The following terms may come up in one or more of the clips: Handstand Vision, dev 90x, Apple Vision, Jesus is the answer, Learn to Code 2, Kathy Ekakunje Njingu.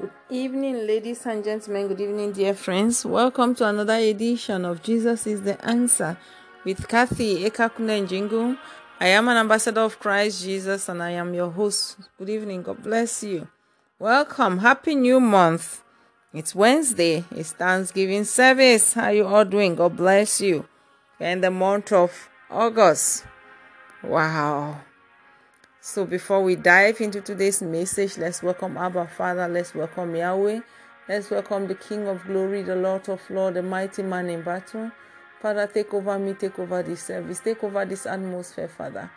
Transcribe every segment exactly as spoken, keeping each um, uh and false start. Good evening, ladies and gentlemen. Good evening, dear friends. Welcome to another edition of Jesus is the Answer with Kathy Ekakunje Njingu. I am an ambassador of Christ Jesus and I am your host. Good evening. God bless you. Welcome. Happy new month. It's Wednesday. It's Thanksgiving service. How are you all doing? God bless you. We're in the month of August. Wow. So before we dive into today's message, let's welcome Abba Father, let's welcome Yahweh, let's welcome the King of Glory, the Lord of Lords, the mighty man in battle. Father, take over me, take over this service, take over this atmosphere, Father.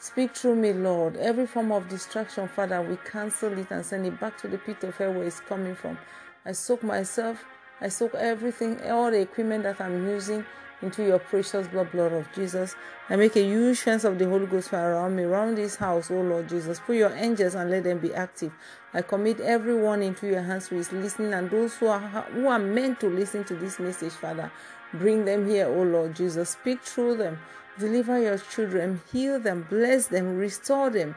Speak through me, Lord. Every form of distraction, Father, we cancel it and send it back to the pit of hell where it's coming from. I soak myself, I soak everything, all the equipment that I'm using, into your precious blood, blood of Jesus. I make a huge fence of the Holy Ghost fire around me, around this house, oh Lord Jesus. Put your angels and let them be active. I commit everyone into your hands who is listening, and those who are who are meant to listen to this message, Father, bring them here, oh Lord Jesus. Speak through them. Deliver your children. Heal them. Bless them. Restore them.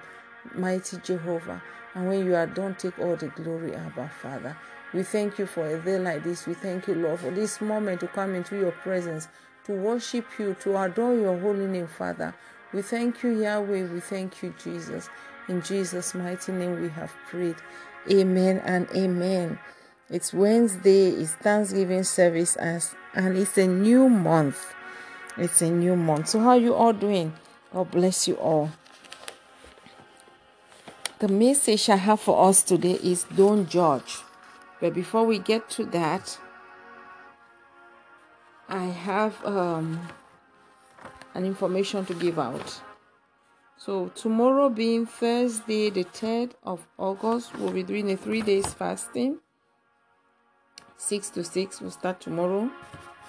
Mighty Jehovah. And when you are done, take all the glory, Abba, Father. We thank you for a day like this. We thank you, Lord, for this moment to come into your presence, to worship you, to adore your holy name, Father. We thank you, Yahweh. We thank you, Jesus. In Jesus' mighty name we have prayed. Amen and amen. It's Wednesday. It's Thanksgiving service, as, and it's a new month. It's a new month. So how are you all doing? God bless you all. The message I have for us today is don't judge. But before we get to that, I have um, an information to give out. So tomorrow being Thursday, the third of August, we'll be doing a three days fasting. six to six, we'll start tomorrow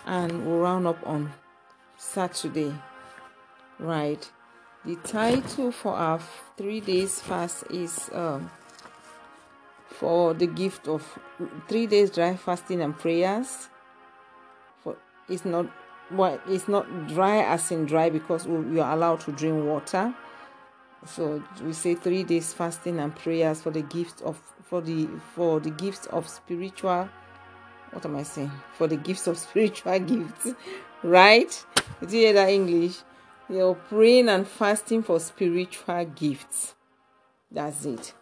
and we'll round up on Saturday. Right. The title for our three days fast is um, for the gift of three days dry fasting and prayers. It's not well, it's not dry as in dry, because we are allowed to drink water. So we say three days fasting and prayers for the gift of for the for the gifts of spiritual. What am I saying? For the gifts of spiritual gifts, right? Did you hear that English? You're praying and fasting for spiritual gifts. That's it.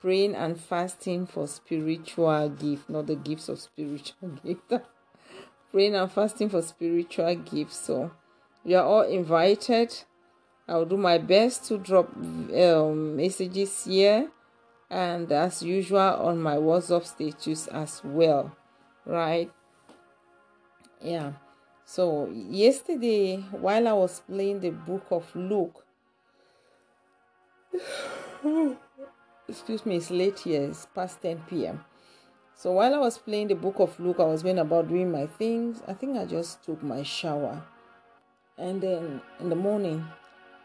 Praying and fasting for spiritual gift, not the gifts of spiritual gift. Praying and fasting for spiritual gifts. So you are all invited. I'll do my best to drop um, messages here, and as usual on my WhatsApp status as well, right? Yeah. So yesterday, while I was playing the book of Luke, excuse me, it's late here, it's past ten p.m. So while I was playing the book of Luke, I was going about doing my things. I think I just took my shower. And then in the morning,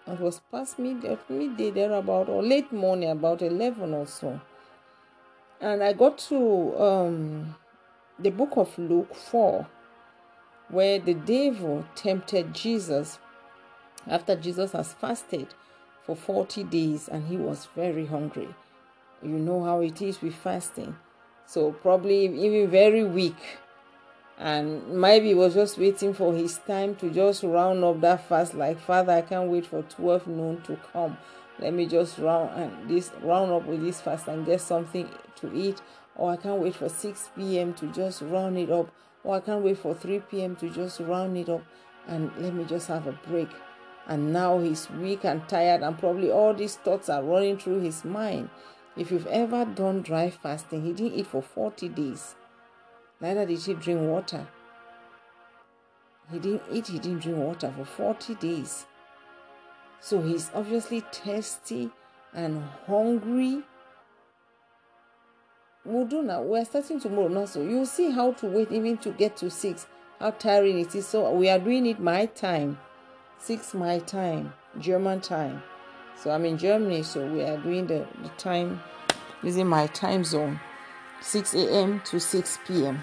it was past midday, midday there about, or late morning, about eleven or so. And I got to um, the book of Luke four, where the devil tempted Jesus after Jesus has fasted for forty days and he was very hungry. You know how it is with fasting. So probably even very weak, and maybe he was just waiting for his time to just round up that fast. Like, Father, I can't wait for twelve noon to come. Let me just round and this round up with this fast and get something to eat. Or I can't wait for six p.m. to just round it up. Or I can't wait for three p.m. to just round it up, and let me just have a break. And now he's weak and tired, and probably all these thoughts are running through his mind. If you've ever done dry fasting, he didn't eat for forty days. Neither did he drink water. He didn't eat, he didn't drink water for forty days. So he's obviously thirsty and hungry. We'll do now. We're starting tomorrow now, so you'll see how to wait even to get to six. How tiring it is. So we are doing it my time. Six my time. German time. So I'm in Germany, so we are doing the, the time using my time zone, six a.m. to six p.m.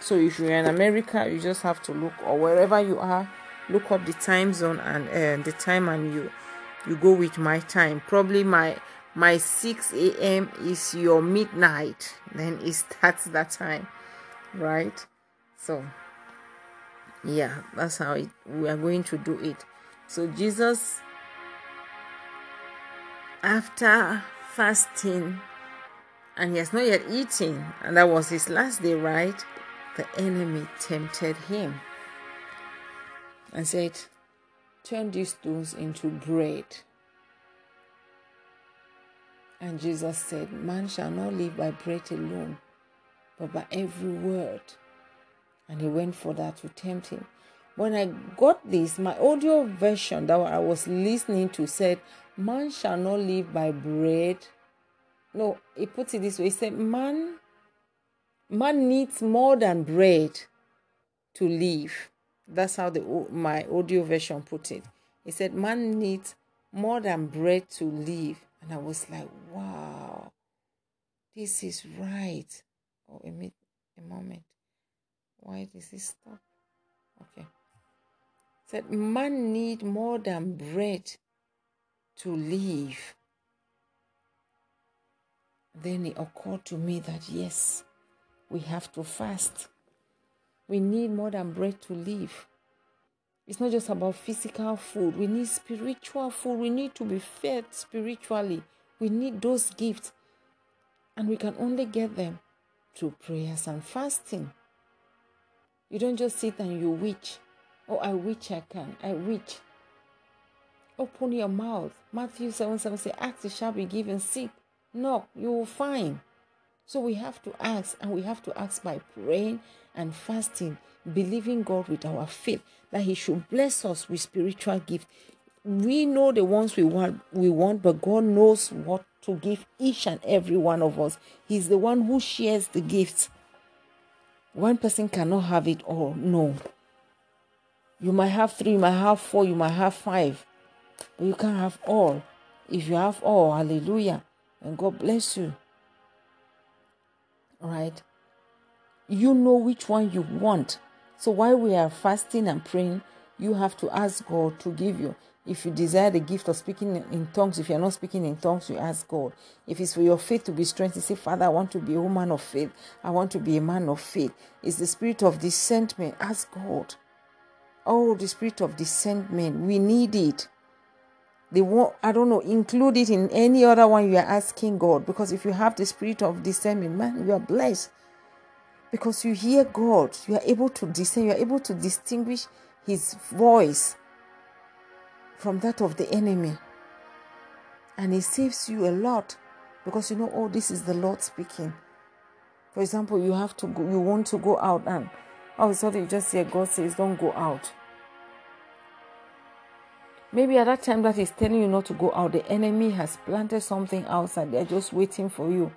So if you're in America, you just have to look, or wherever you are, look up the time zone and uh, the time, and you you go with my time. Probably my my six a m is your midnight, then it starts that time, right? So yeah, that's how it, we are going to do it. So Jesus, after fasting, and he has not yet eaten, and that was his last day, right? The enemy tempted him and said, turn these stones into bread. And Jesus said, man shall not live by bread alone, but by every word. And he went for that to tempt him. When I got this, my audio version that I was listening to said, man shall not live by bread. No, he put it this way. He said, man, man needs more than bread to live. That's how the my audio version put it. He said, man needs more than bread to live. And I was like, wow, this is right. Oh, a minute, a moment. Why does this stop? Okay. Said, man need more than bread to live. Then it occurred to me that, yes, we have to fast. We need more than bread to live. It's not just about physical food. We need spiritual food. We need to be fed spiritually. We need those gifts. And we can only get them through prayers and fasting. You don't just sit and you wish. Oh, I wish I can. I wish. Open your mouth. Matthew seven seven says, ask, it shall be given. Seek, knock, you will find. So we have to ask, and we have to ask by praying and fasting, believing God with our faith that he should bless us with spiritual gifts. We know the ones we want, we want, but God knows what to give each and every one of us. He's the one who shares the gifts. One person cannot have it all. No. You might have three, you might have four, you might have five, but you can't have all. If you have all, hallelujah, and God bless you. All right. You know which one you want. So while we are fasting and praying, you have to ask God to give you. If you desire the gift of speaking in tongues, if you're not speaking in tongues, you ask God. If it's for your faith to be strengthened, say, Father, I want to be a woman of faith. I want to be a man of faith. It's the spirit of discernment. Ask God. Oh, the spirit of discernment. We need it. They won't, I don't know, include it in any other one you are asking God. Because if you have the spirit of discernment, man, you are blessed. Because you hear God, you are able to discern, you are able to distinguish his voice from that of the enemy. And it saves you a lot, because you know, oh, this is the Lord speaking. For example, you have to go, you want to go out, and all of a sudden you just hear God says, don't go out. Maybe at that time that he's telling you not to go out, the enemy has planted something outside. They're just waiting for you.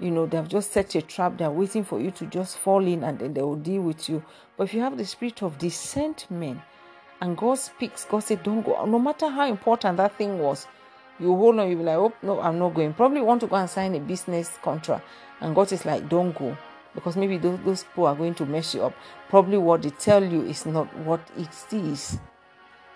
You know, they've just set a trap. They're waiting for you to just fall in, and then they will deal with you. But if you have the spirit of discernment, and God speaks, God said, don't go out. No matter how important that thing was, you hold on, you'll be like, oh, no, I'm not going. Probably want to go and sign a business contract. And God is like, don't go. Because maybe those, those people are going to mess you up. Probably what they tell you is not what it is.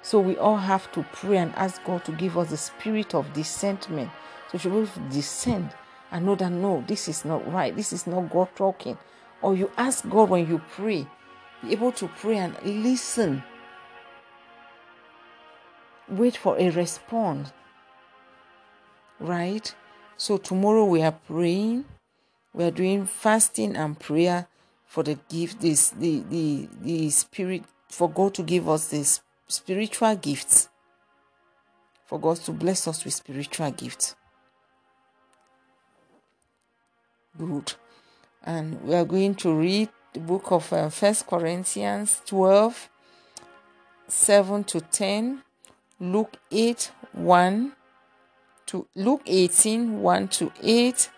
So we all have to pray and ask God to give us the spirit of discernment. So she will descend. I know that, no, this is not right. This is not God talking. Or you ask God when you pray. Be able to pray and listen. Wait for a response. Right? So tomorrow we are praying. We are doing fasting and prayer for the gift, this the, the, the spirit, for God to give us this spiritual gifts. For God to bless us with spiritual gifts. Good. And we are going to read the book of uh, First Corinthians twelve, seven to ten, Luke eight, one to Luke eighteen, one to eight,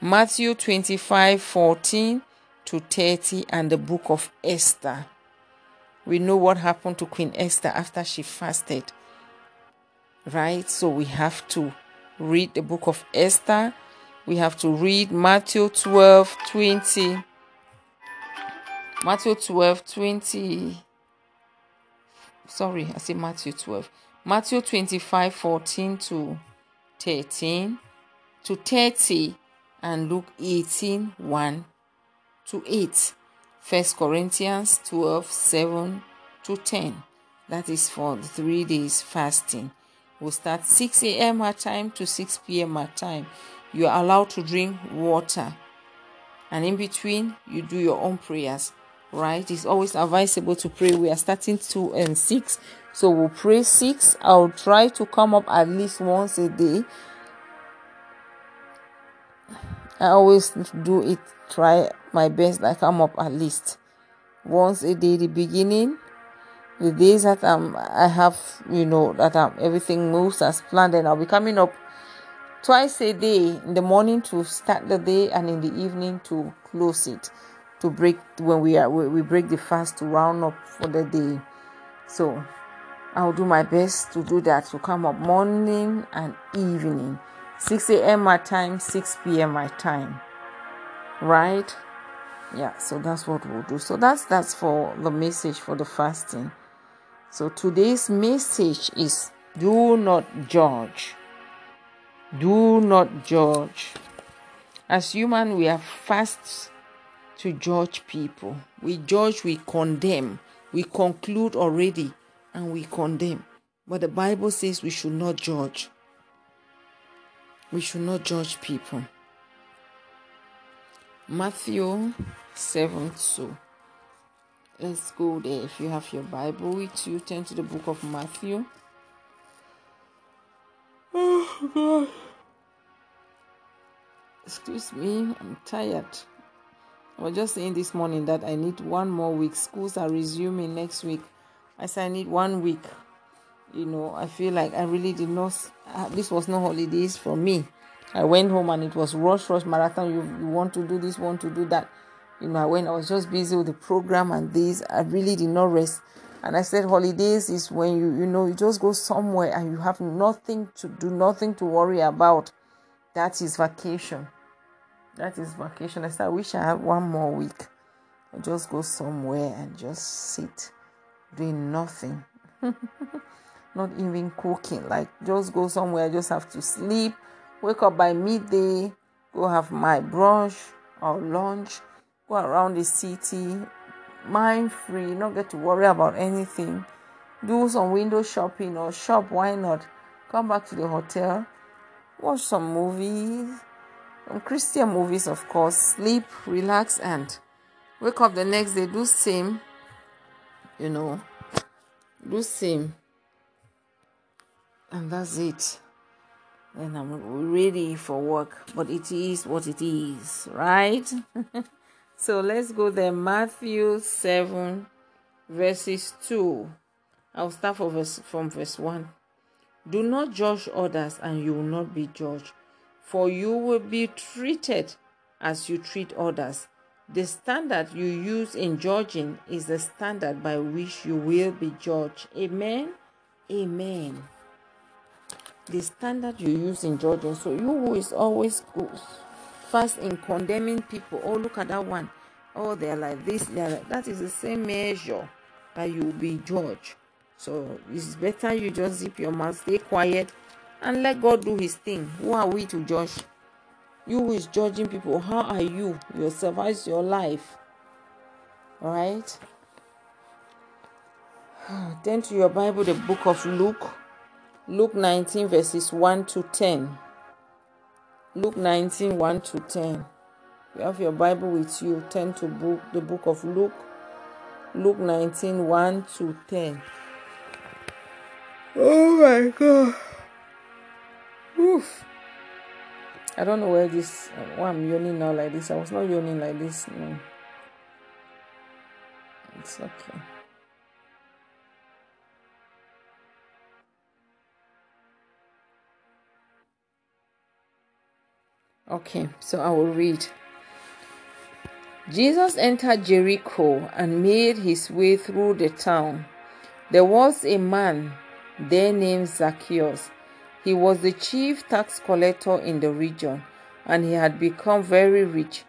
Matthew twenty-five, fourteen to thirty, and the book of Esther. We know what happened to Queen Esther after she fasted. Right? So we have to read the book of Esther. We have to read Matthew twelve twenty. Matthew twelve twenty. Sorry, I said Matthew twelve. Matthew twenty-five fourteen to thirteen. to thirty and Luke eighteen, one to eight. First Corinthians twelve, seven to ten. That is for the three days fasting. We'll start six a.m. our time to six p.m. our time. You are allowed to drink water. And in between, you do your own prayers, right? It's always advisable to pray. We are starting two and six. So we'll pray six. I'll try to come up at least once a day. I always do it. Try my best. I come up at least once a day. The beginning, the days that I'm, I have, you know, that I'm, everything moves as planned. And I'll be coming up twice a day, in the morning to start the day and in the evening to close it, to break when we are we break the fast to round up for the day. So I'll do my best to do that, to come up morning and evening, six a.m. my time, six p.m. my time, right? Yeah, so that's what we'll do. So that's that's for the message for the fasting. So today's message is do not judge. Do not judge. As humans, we are fast to judge people. We judge, we condemn, we conclude already, and we condemn. But the Bible says we should not judge. We should not judge people. Matthew seven, two. Let's go there. If you have your Bible with you, turn to the book of Matthew. Oh God. Excuse me, I'm tired. I was just saying this morning that I need one more week. Schools are resuming next week. I said I need one week. You know, I feel like I really did not. Uh, this was no holidays for me. I went home and it was rush, rush marathon. You, you want to do this, want to do that. You know, when I was just busy with the program and this, I really did not rest. And I said holidays is when you, you know, you just go somewhere and you have nothing to do, nothing to worry about. That is vacation. That is vacation. I said, I wish I had one more week. I just go somewhere and just sit doing nothing. Not even cooking. Like, just go somewhere. I just have to sleep, wake up by midday, go have my brunch or lunch, go around the city, mind free, not get to worry about anything, do some window shopping or shop, why not, come back to the hotel, watch some movies, some Christian movies of course, sleep, relax, and wake up the next day, do same, you know, do same, and that's it. Then I'm ready for work, but it is what it is, right? So let's go there. Matthew seven, verses two. I'll start from verse, from verse one. Do not judge others, and you will not be judged, for you will be treated as you treat others. The standard you use in judging is the standard by which you will be judged. Amen? Amen. The standard you use in judging. So you who is always good. Fast in condemning people. Oh, look at that one. Oh, they're like this. They're like that. Is the same measure that you will be judged. So it's better you just zip your mouth, stay quiet, and let God do His thing. Who are we to judge? You who is judging people, how are you? You survive your life. All right. Turn to your Bible, the book of Luke, Luke nineteen, verses one to ten. Luke nineteen, one to ten. You have your Bible with you. Turn to book, the book of Luke. Luke nineteen, one to ten. Oh my God. Oof. I don't know where this... Why I'm yawning now like this. I was not yawning like this. No. It's okay. Okay, so I will read. Jesus entered Jericho and made his way through the town. There was a man there named Zacchaeus. He was the chief tax collector in the region, and he had become very rich.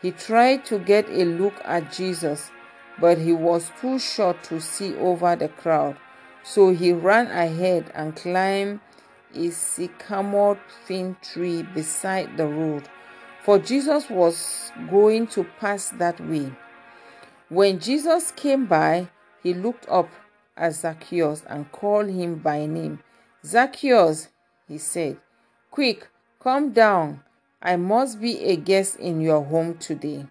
He tried to get a look at Jesus, but he was too short to see over the crowd. So he ran ahead and climbed a sycamore thin tree beside the road, for Jesus was going to pass that way. When Jesus came by, he looked up at Zacchaeus and called him by name. "Zacchaeus," he said, "quick, come down. I must be a guest in your home today."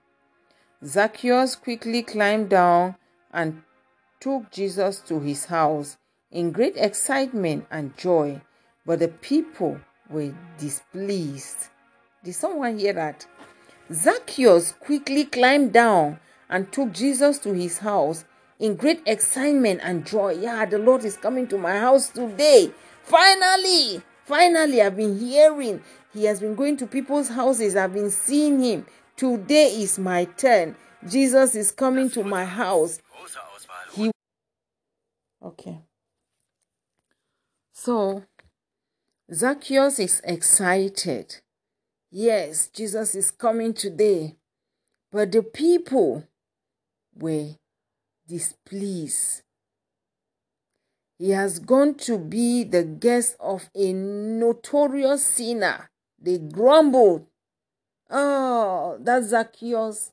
Zacchaeus quickly climbed down and took Jesus to his house in great excitement and joy, but the people were displeased. Did someone hear that? Zacchaeus quickly climbed down and took Jesus to his house in great excitement and joy. Yeah, the Lord is coming to my house today. Finally, finally, I've been hearing. He has been going to people's houses. I've been seeing him. Today is my turn. Jesus is coming to my house. He... Okay. So, Zacchaeus is excited. Yes, Jesus is coming today. But the people were displeased. He has gone to be the guest of a notorious sinner. They grumbled. Oh, that's Zacchaeus.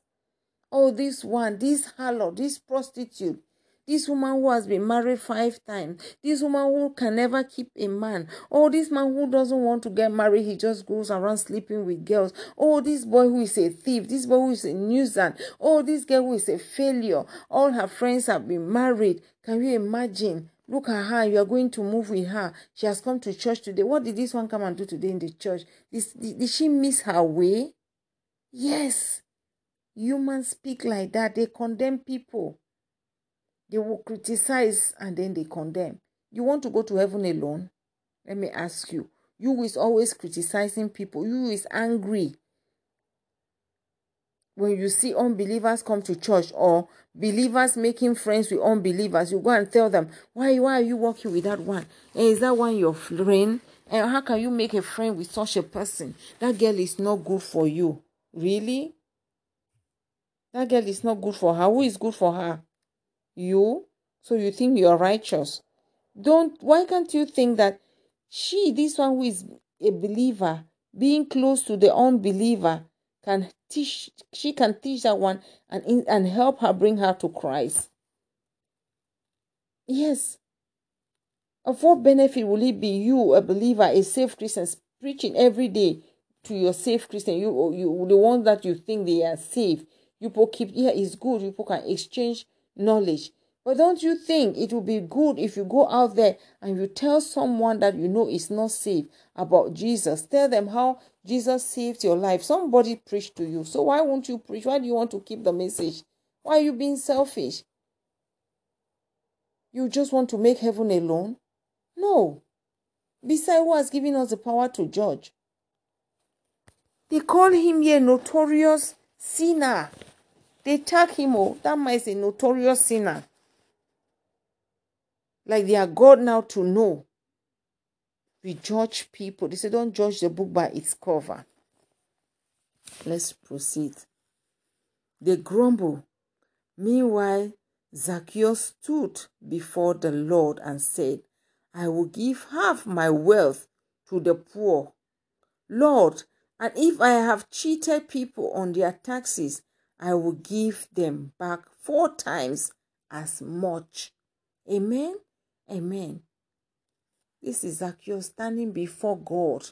Oh, this one, this harlot, this prostitute. This woman who has been married five times. This woman who can never keep a man. Oh, this man who doesn't want to get married. He just goes around sleeping with girls. Oh, this boy who is a thief. This boy who is a nuisance. Oh, this girl who is a failure. All her friends have been married. Can you imagine? Look at her. You are going to move with her. She has come to church today. What did this one come and do today in the church? This, did, did she miss her way? Yes. Humans speak like that. They condemn people. They will criticize and then they condemn. You want to go to heaven alone? Let me ask you. You is always criticizing people. You is angry. When you see unbelievers come to church or believers making friends with unbelievers, you go and tell them, why, why are you walking with that one? And is that one your friend? And how can you make a friend with such a person? That girl is not good for you. Really? That girl is not good for her. Who is good for her? You, so you think you are righteous. Don't, why can't you think that she, this one who is a believer, being close to the unbeliever, can teach, she can teach that one and, and help her bring her to Christ? Yes. Of what benefit will it be you, a believer, a safe Christian, preaching every day to your safe Christian, you, you the ones that you think they are safe, you people keep, yeah, it's good, you people can exchange knowledge. But don't you think it would be good if you go out there and you tell someone that you know is not safe about Jesus? Tell them how Jesus saved your life. Somebody preached to you. So why won't you preach? Why do you want to keep the message? Why are you being selfish? You just want to make heaven alone? No. Besides, who has given us the power to judge? They call him a notorious sinner. They tag him, oh, that man is a notorious sinner. Like they are God now to know. We judge people. They say, don't judge the book by its cover. Let's proceed. They grumble. Meanwhile, Zacchaeus stood before the Lord and said, I will give half my wealth to the poor, Lord, and if I have cheated people on their taxes, I will give them back four times as much. Amen? Amen. This is Zacchaeus standing before God.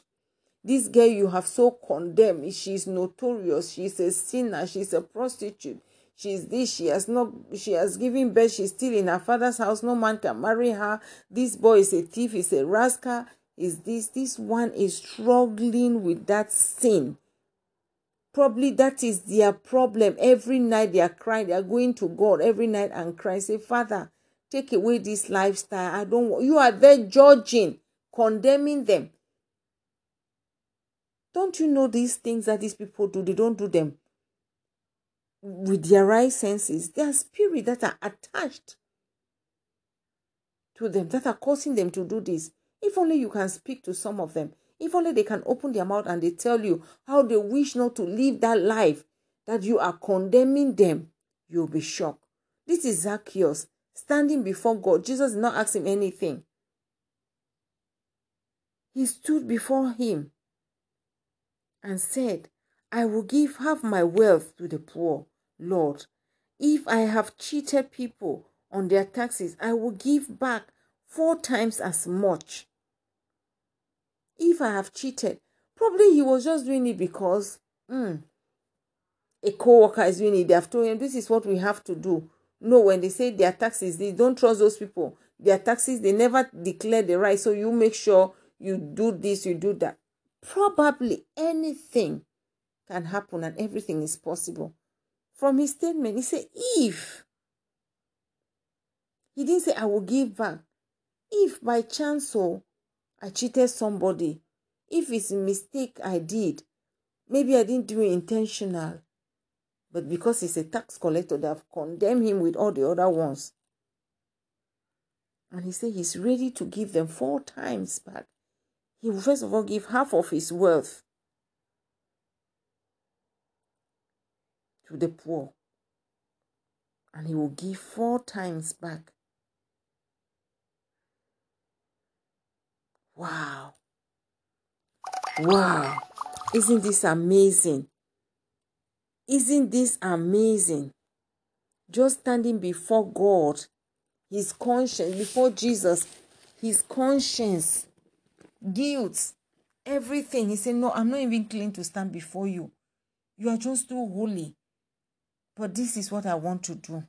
This girl you have so condemned, she is notorious, she is a sinner, she is a prostitute, she is this, she has not, she has given birth, she is still in her father's house, no man can marry her, this boy is a thief, is a rascal, is this, this one is struggling with that sin. Probably that is their problem. Every night they are crying. They are going to God every night and crying. Say, Father, take away this lifestyle. I don't want. You are there judging, condemning them. Don't you know these things that these people do? They don't do them with their right senses. They are spirits that are attached to them, that are causing them to do this. If only you can speak to some of them. If only they can open their mouth and they tell you how they wish not to live that life, that you are condemning them, you'll be shocked. This is Zacchaeus standing before God. Jesus did not ask him anything. he stood before him and said, I will give half my wealth to the poor, Lord. If I have cheated people on their taxes, I will give back four times as much. If I have cheated, probably he was just doing it because mm, a co-worker is doing it. They have told him, this is what we have to do. No, when they say their taxes, they don't trust those people. Their taxes, they never declare the right. So you make sure you do this, you do that. Probably anything can happen and everything is possible. From his statement, he said, if. He didn't say, I will give back. If by chance so, I cheated somebody, if it's a mistake I did, maybe I didn't do it intentional, but because he's a tax collector, they have condemned him with all the other ones. And he said he's ready to give them four times back. He will first of all give half of his wealth to the poor. And he will give four times back. Wow. Wow. Isn't this amazing? Isn't this amazing? Just standing before God, his conscience, before Jesus, his conscience, guilt, everything. He said, no, I'm not even clean to stand before you. You are just too holy. But this is what I want to do.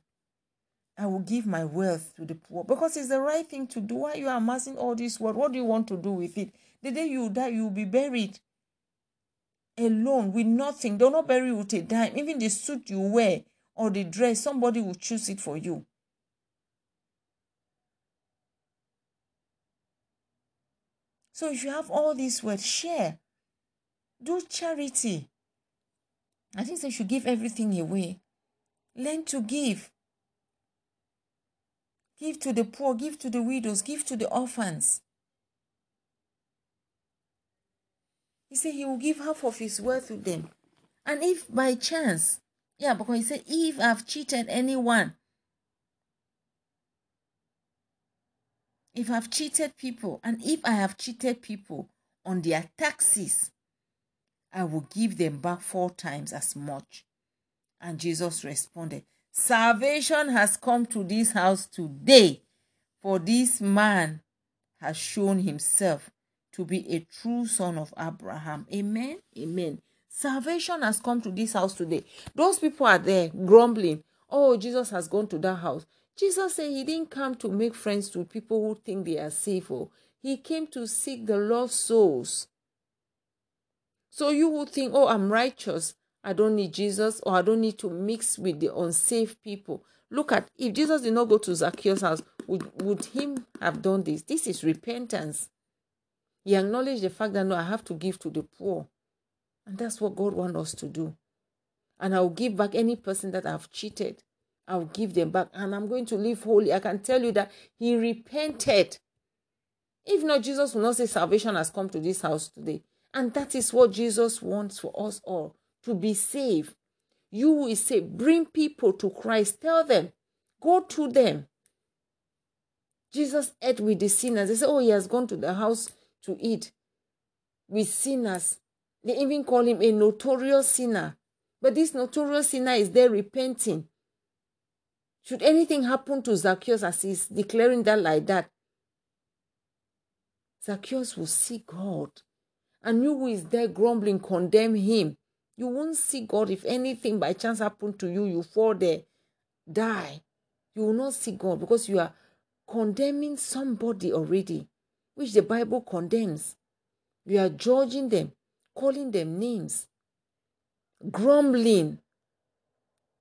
I will give my wealth to the poor. Because it's the right thing to do. Why you are amassing all this wealth? What do you want to do with it? The day you die, you will be buried alone with nothing. They'll not bury you with a dime. Even the suit you wear or the dress, somebody will choose it for you. So if you have all this wealth, share. Do charity. I think they should give everything away. Learn to give. Give to the poor, give to the widows, give to the orphans. He said he will give half of his wealth to them. And if by chance, yeah, because he said, if I've cheated anyone, if I've cheated people, and if I have cheated people on their taxes, I will give them back four times as much. And Jesus responded, salvation has come to this house today, for this man has shown himself to be a true son of Abraham. Amen? Amen. Salvation has come to this house today. Those people are there grumbling, oh, Jesus has gone to that house. Jesus said he didn't come to make friends with people who think they are safe. He came to seek the lost souls. So you would think, oh, I'm righteous, I don't need Jesus, or I don't need to mix with the unsafe people. Look at, if Jesus did not go to Zacchaeus' house, would, would him have done this? This is repentance. He acknowledged the fact that, no, I have to give to the poor. And that's what God wants us to do. And I'll give back any person that I've cheated. I'll give them back. And I'm going to live holy. I can tell you that he repented. If not, Jesus will not say salvation has come to this house today. And that is what Jesus wants for us all. To be saved. You will say, bring people to Christ. Tell them. Go to them. Jesus ate with the sinners. They say, oh, he has gone to the house to eat with sinners. They even call him a notorious sinner. But this notorious sinner is there repenting. Should anything happen to Zacchaeus as he's declaring that like that, Zacchaeus will see God. And you who is there grumbling, condemn him. You won't see God. If anything by chance happened to you, you fall there, die. You will not see God because you are condemning somebody already, which the Bible condemns. You are judging them, calling them names, grumbling.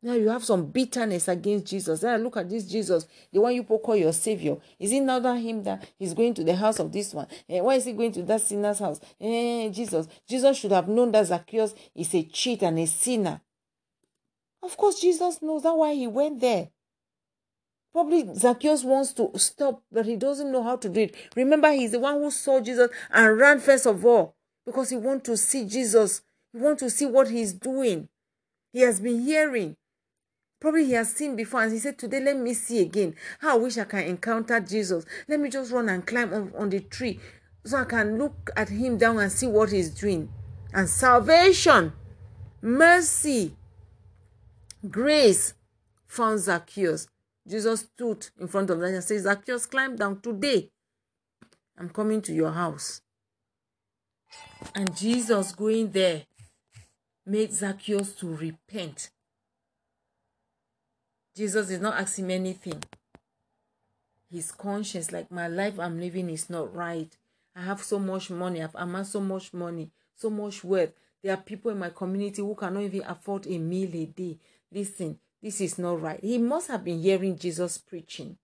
Now you have some bitterness against Jesus. Now look at this Jesus, the one you call your Savior. Is it not that him that he's going to the house of this one? Eh, why is he going to that sinner's house? Eh, Jesus. Jesus should have known that Zacchaeus is a cheat and a sinner. Of course, Jesus knows. That's why he went there. Probably Zacchaeus wants to stop, but he doesn't know how to do it. Remember, he's the one who saw Jesus and ran first of all because he wants to see Jesus. He wants to see what he's doing. He has been hearing. Probably he has seen before and he said, today let me see again. How I wish I can encounter Jesus. Let me just run and climb on, on the tree. so I can look at him down and see what he's doing. And salvation, mercy, grace found Zacchaeus. Jesus stood in front of them and said, Zacchaeus, climb down today. I'm coming to your house. And Jesus going there made Zacchaeus to repent. Jesus did not ask him anything. His conscience, like, my life I'm living is not right. I have so much money. I've amassed so much money, so much wealth. There are people in my community who cannot even afford a meal a day. Listen, this is not right. He must have been hearing Jesus preaching.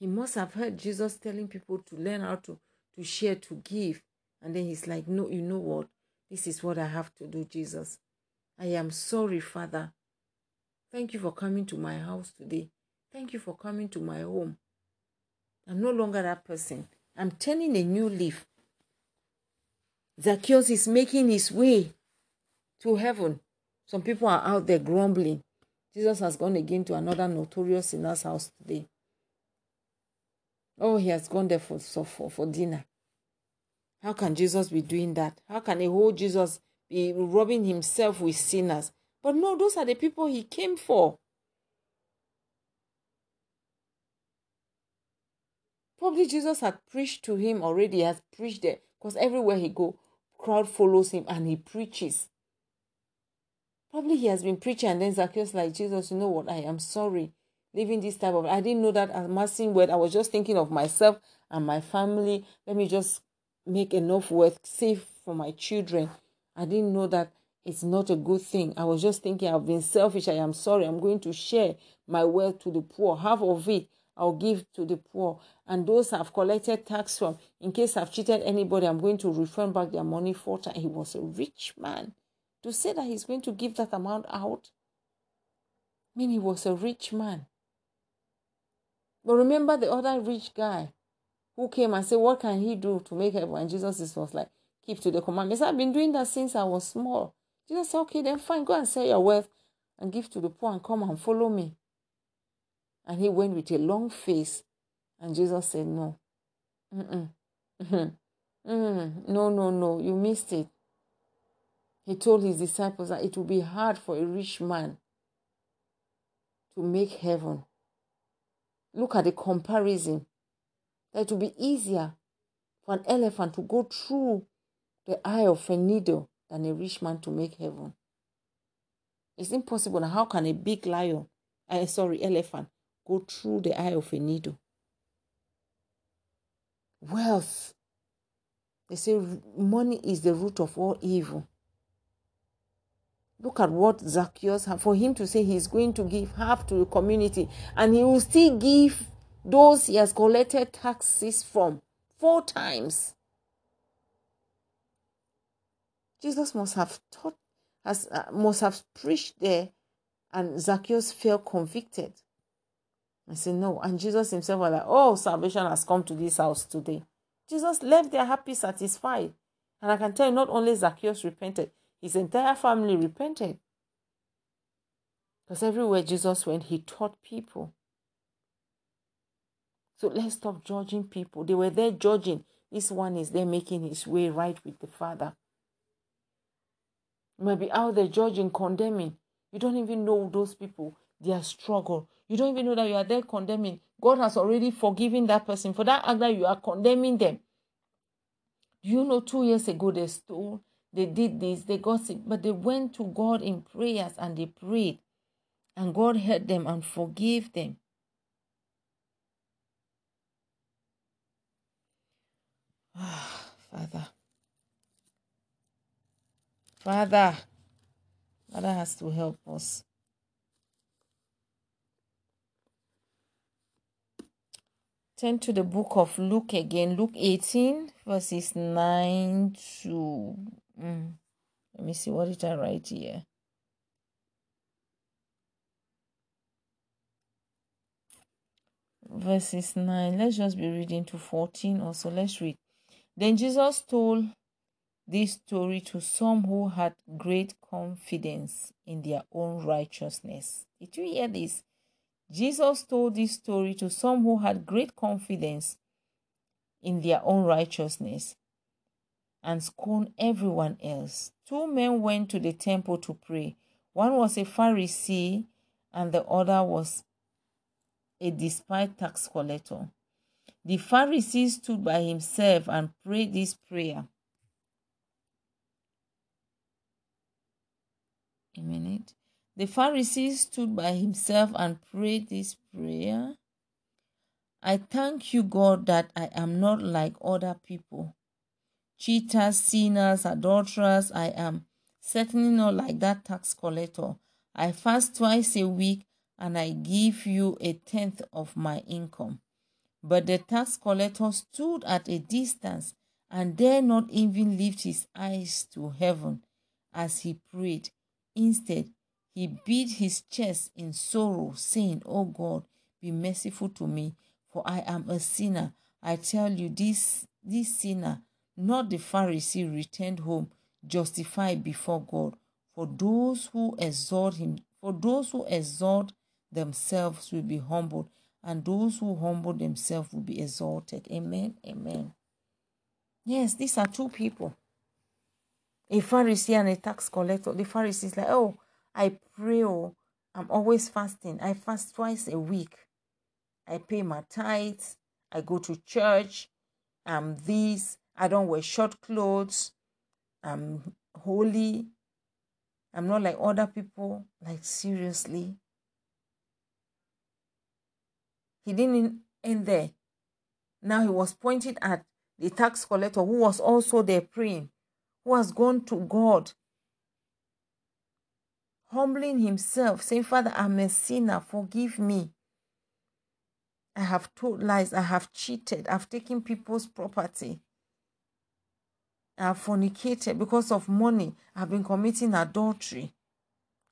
He must have heard Jesus telling people to learn how to, to share, to give. And then he's like, no, you know what? This is what I have to do, Jesus. I am sorry, Father. Thank you for coming to my house today. Thank you for coming to my home. I'm no longer that person. I'm turning a new leaf. Zacchaeus is making his way to heaven. Some people are out there grumbling. Jesus has gone again to another notorious sinner's house today. Oh, he has gone there for, for, for dinner. How can Jesus be doing that? How can a whole Jesus be rubbing himself with sinners? But no, those are the people he came for. Probably Jesus had preached to him already, has preached there. Because everywhere he goes, crowd follows him and he preaches. Probably he has been preaching, and then Zacchaeus like, Jesus, you know what? I am sorry. Living this type of, I didn't know that amassing wealth. I was just thinking of myself and my family. Let me just make enough wealth, save for my children. I didn't know that it's not a good thing. I was just thinking I've been selfish. I am sorry. I'm going to share my wealth to the poor. Half of it I'll give to the poor. And those I've collected tax from, in case I've cheated anybody, I'm going to refund back their money for time. He was a rich man. To say that he's going to give that amount out, I mean, he was a rich man. But remember the other rich guy who came and said, what can he do to make heaven? And Jesus was like, keep to the commandments. I've been doing that since I was small. Jesus said, okay, then fine, go and sell your wealth and give to the poor and come and follow me. And he went with a long face. And Jesus said, no. Mm-mm. Mm-mm. Mm-mm. No, no, no. You missed it. He told his disciples that it would be hard for a rich man to make heaven. Look at the comparison. That it would be easier for an elephant to go through the eye of a needle than a rich man to make heaven. It's impossible. Now, how can a big lion, uh, sorry, elephant, go through the eye of a needle? Wealth. They say money is the root of all evil. Look at what Zacchaeus had. For him to say he's going to give half to the community, and he will still give those he has collected taxes from four times. Jesus must have taught, has, uh, must have preached there, and Zacchaeus felt convicted. I said, no. And Jesus himself was like, oh, salvation has come to this house today. Jesus left there happy, satisfied. And I can tell you, not only Zacchaeus repented, his entire family repented. Because everywhere Jesus went, he taught people. So let's stop judging people. They were there judging. This one is there making his way right with the Father. You might be out there judging, condemning. You don't even know those people, their struggle. You don't even know that you are there condemning. God has already forgiven that person. For that act that you are condemning them. You know, two years ago they stole, they did this, they gossip, but they went to God in prayers and they prayed. And God heard them and forgave them. Ah, Father. Father. Father has to help us. Turn to the book of Luke again. Luke eighteen, verses nine to... Mm. Let me see, what did I write here? Verses nine. Let's just be reading to fourteen also. Let's read. Then Jesus told this story to some who had great confidence in their own righteousness. Did you hear this? Jesus told this story to some who had great confidence in their own righteousness and scorn everyone else. Two men went to the temple to pray. One was a Pharisee and the other was a despised tax collector. The Pharisee stood by himself and prayed this prayer. A minute. The Pharisee stood by himself and prayed this prayer. I thank you, God, that I am not like other people. Cheaters, sinners, adulterers, I am certainly not like that tax collector. I fast twice a week and I give you a tenth of my income. But the tax collector stood at a distance and dared not even lift his eyes to heaven as he prayed. Instead, he beat his chest in sorrow, saying, Oh God, be merciful to me, for I am a sinner. I tell you, this, this sinner, not the Pharisee, returned home justified before God. For those who exalt him, for those who exalt themselves will be humbled, and those who humble themselves will be exalted. Amen. Amen. Yes, these are two people. A Pharisee and a tax collector. The Pharisee is like, oh, I pray, oh, I'm always fasting. I fast twice a week. I pay my tithes. I go to church. I'm this. I don't wear short clothes. I'm holy. I'm not like other people. Like, seriously. He didn't end there. Now he was pointed at the tax collector who was also there praying, who has gone to God, humbling himself, saying, Father, I'm a sinner, forgive me. I have told lies, I have cheated, I've taken people's property, I've fornicated because of money, I've been committing adultery.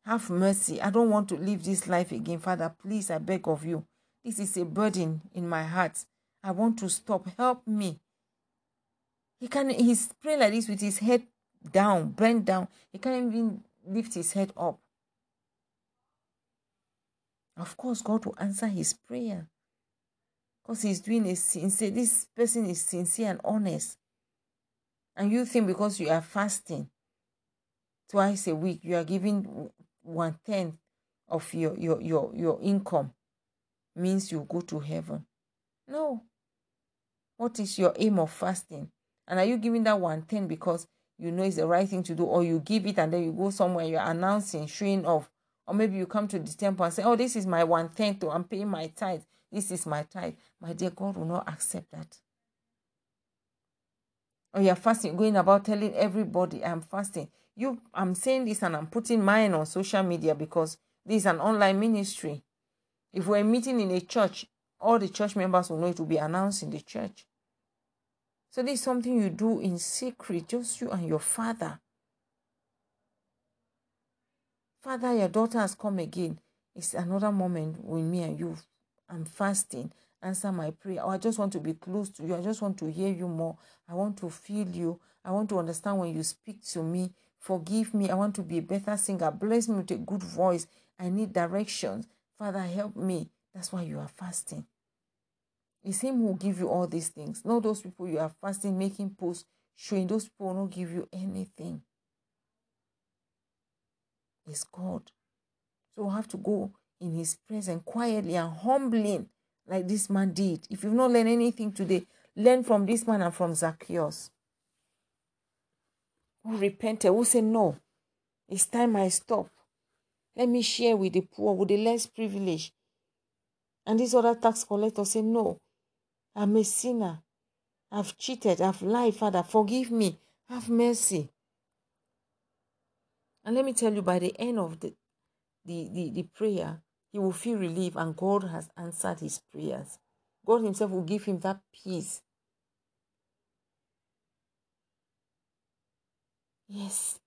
Have mercy, I don't want to live this life again, Father, please, I beg of you. This is a burden in my heart. I want to stop. Help me. He can. He's praying like this with his head down, bent down. He can't even lift his head up. Of course, God will answer his prayer, because he's doing a sincere. This person is sincere and honest. And you think because you are fasting twice a week, you are giving one tenth of your your your your income, means you go to heaven. No. What is your aim of fasting? And are you giving that one ten because you know it's the right thing to do, or you give it and then you go somewhere, you're announcing, showing off? Or maybe you come to the temple and say, oh, this is my one tenth, I'm paying my tithe. This is my tithe. My dear, God will not accept that. Or you're fasting, going about telling everybody, I'm fasting. You, I'm saying this and I'm putting mine on social media because this is an online ministry. If we're meeting in a church, all the church members will know it will be announced in the church. So this is something you do in secret, just you and your father. Father, your daughter has come again. It's another moment with me and you. I'm fasting. Answer my prayer. Oh, I just want to be close to you. I just want to hear you more. I want to feel you. I want to understand when you speak to me. Forgive me. I want to be a better singer. Bless me with a good voice. I need directions. Father, help me. That's why you are fasting. It's him who will give you all these things. Not those people you are fasting, making posts, showing. Those people will not give you anything. It's God. So we have to go in his presence quietly and humbling like this man did. If you've not learned anything today, learn from this man and from Zacchaeus, who repented, who said, no, it's time I stop. Let me share with the poor, with the less privileged. And this other tax collector said, no, I'm a sinner. I've cheated. I've lied, Father. Forgive me. Have mercy. And let me tell you, by the end of the, the, the, the prayer, he will feel relief and God has answered his prayers. God himself will give him that peace. Yes.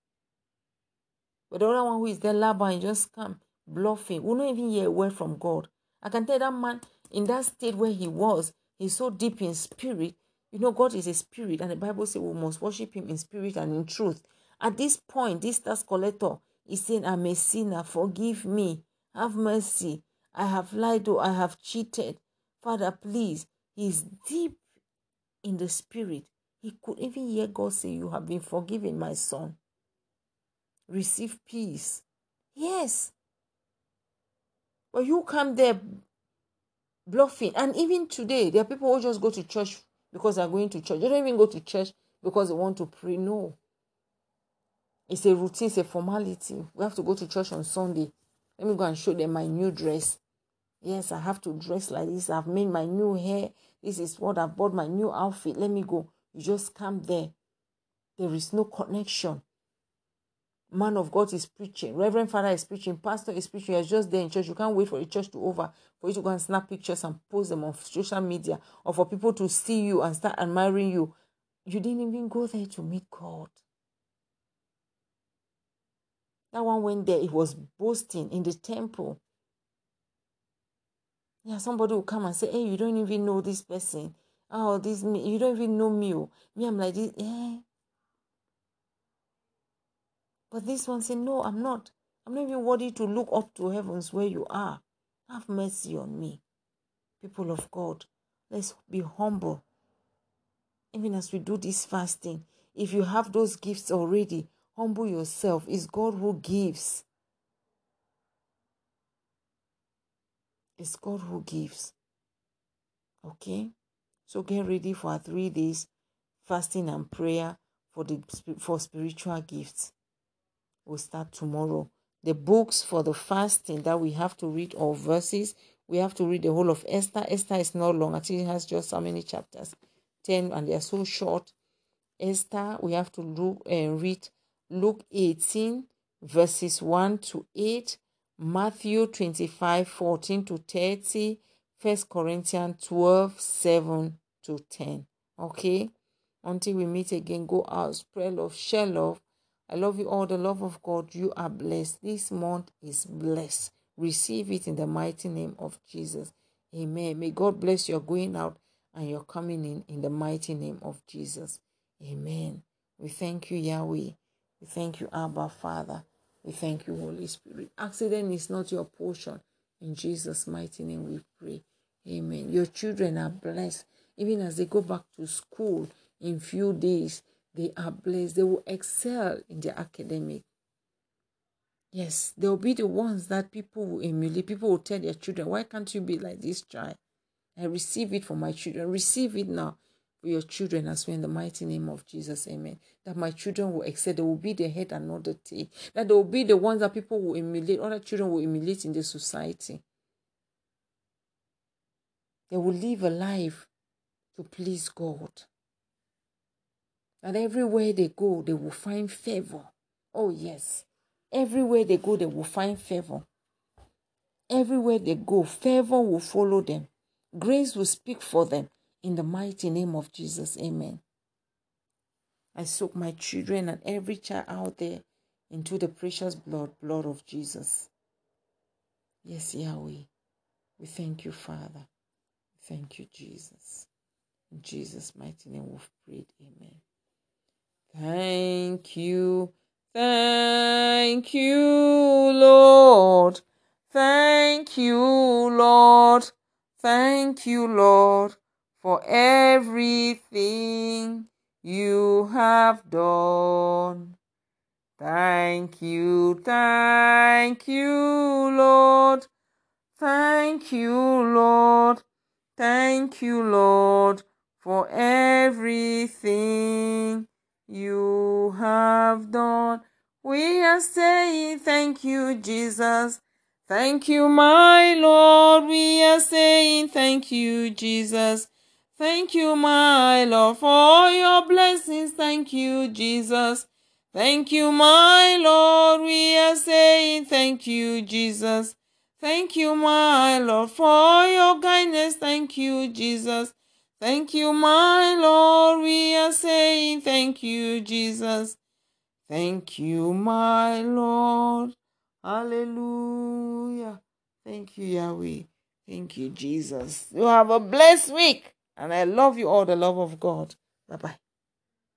But the other one who is there, Laban, just come bluffing, will not even hear a word from God. I can tell that man in that state where he was, he's so deep in spirit. You know, God is a spirit, and the Bible says we must worship him in spirit and in truth. At this point, this tax collector is saying, I'm a sinner, forgive me, have mercy. I have lied, or I have cheated. Father, please. He's deep in the spirit. He could even hear God say, "You have been forgiven, my son. Receive peace." Yes. But you come there bluffing. And even today, there are people who just go to church because they are going to church. They don't even go to church because they want to pray. No. It's a routine. It's a formality. We have to go to church on Sunday. Let me go and show them my new dress. Yes, I have to dress like this. I've made my new hair. This is what I've bought, my new outfit. Let me go. You just come there. There is no connection. Man of God is preaching. Reverend Father is preaching. Pastor is preaching. You're just there in church. You can't wait for the church to over for you to go and snap pictures and post them on social media, or for people to see you and start admiring you. You didn't even go there to meet God. That one went there. It was boasting in the temple. Yeah, somebody will come and say, "Hey, you don't even know this person. Oh, this me. You don't even know me. Me, I'm like this. Eh." But this one said, "No, I'm not. I'm not even worthy to look up to heavens where you are. Have mercy on me." People of God, let's be humble. Even as we do this fasting, if you have those gifts already, humble yourself. It's God who gives. It's God who gives. Okay? So get ready for our three days fasting and prayer for the for spiritual gifts. We'll start tomorrow. The books for the fasting that we have to read, all verses. We have to read the whole of Esther. Esther is not long. I think it has just how many chapters? ten, and they are so short. Esther, we have to look and read Luke eighteen, verses one to eight, Matthew twenty-five, fourteen to thirty, First Corinthians twelve, seven to ten. Okay? Until we meet again, go out, spread love, share love. I love you all. The love of God, you are blessed. This month is blessed. Receive it in the mighty name of Jesus. Amen. May God bless your going out and your coming in in the mighty name of Jesus. Amen. We thank you, Yahweh. We thank you, Abba, Father. We thank you, Holy Spirit. Accident is not your portion. In Jesus' mighty name we pray. Amen. Your children are blessed. Even as they go back to school in few days, they are blessed. They will excel in their academic. Yes, they will be the ones that people will emulate. People will tell their children, "Why can't you be like this child?" I receive it for my children. Receive it now for your children as well in the mighty name of Jesus. Amen. That my children will excel. They will be the head and not the tail. That they will be the ones that people will emulate. Other children will emulate in the society. They will live a life to please God. And everywhere they go, they will find favor. Oh, yes. Everywhere they go, they will find favor. Everywhere they go, favor will follow them. Grace will speak for them. In the mighty name of Jesus, amen. I soak my children and every child out there into the precious blood, blood of Jesus. Yes, Yahweh. We thank you, Father. We thank you, Jesus. In Jesus' mighty name we've prayed, amen. Thank you, thank you, Lord. Thank you, Lord. Thank you, Lord, for everything you have done. Thank you, thank you, Lord. Thank you, Lord. Thank you, Lord, for everything you have done. We are saying thank you, Jesus. Thank you, my Lord. We are saying thank you, Jesus. Thank you, my Lord, for your blessings. Thank you, Jesus. Thank you, my Lord. We are saying thank you, Jesus. Thank you, my Lord, for your kindness. Thank you, Jesus. Thank you, my Lord. We are saying thank you, Jesus. Thank you, my Lord. Hallelujah. Thank you, Yahweh. Thank you, Jesus. You have a blessed week. And I love you all, the love of God. Bye-bye.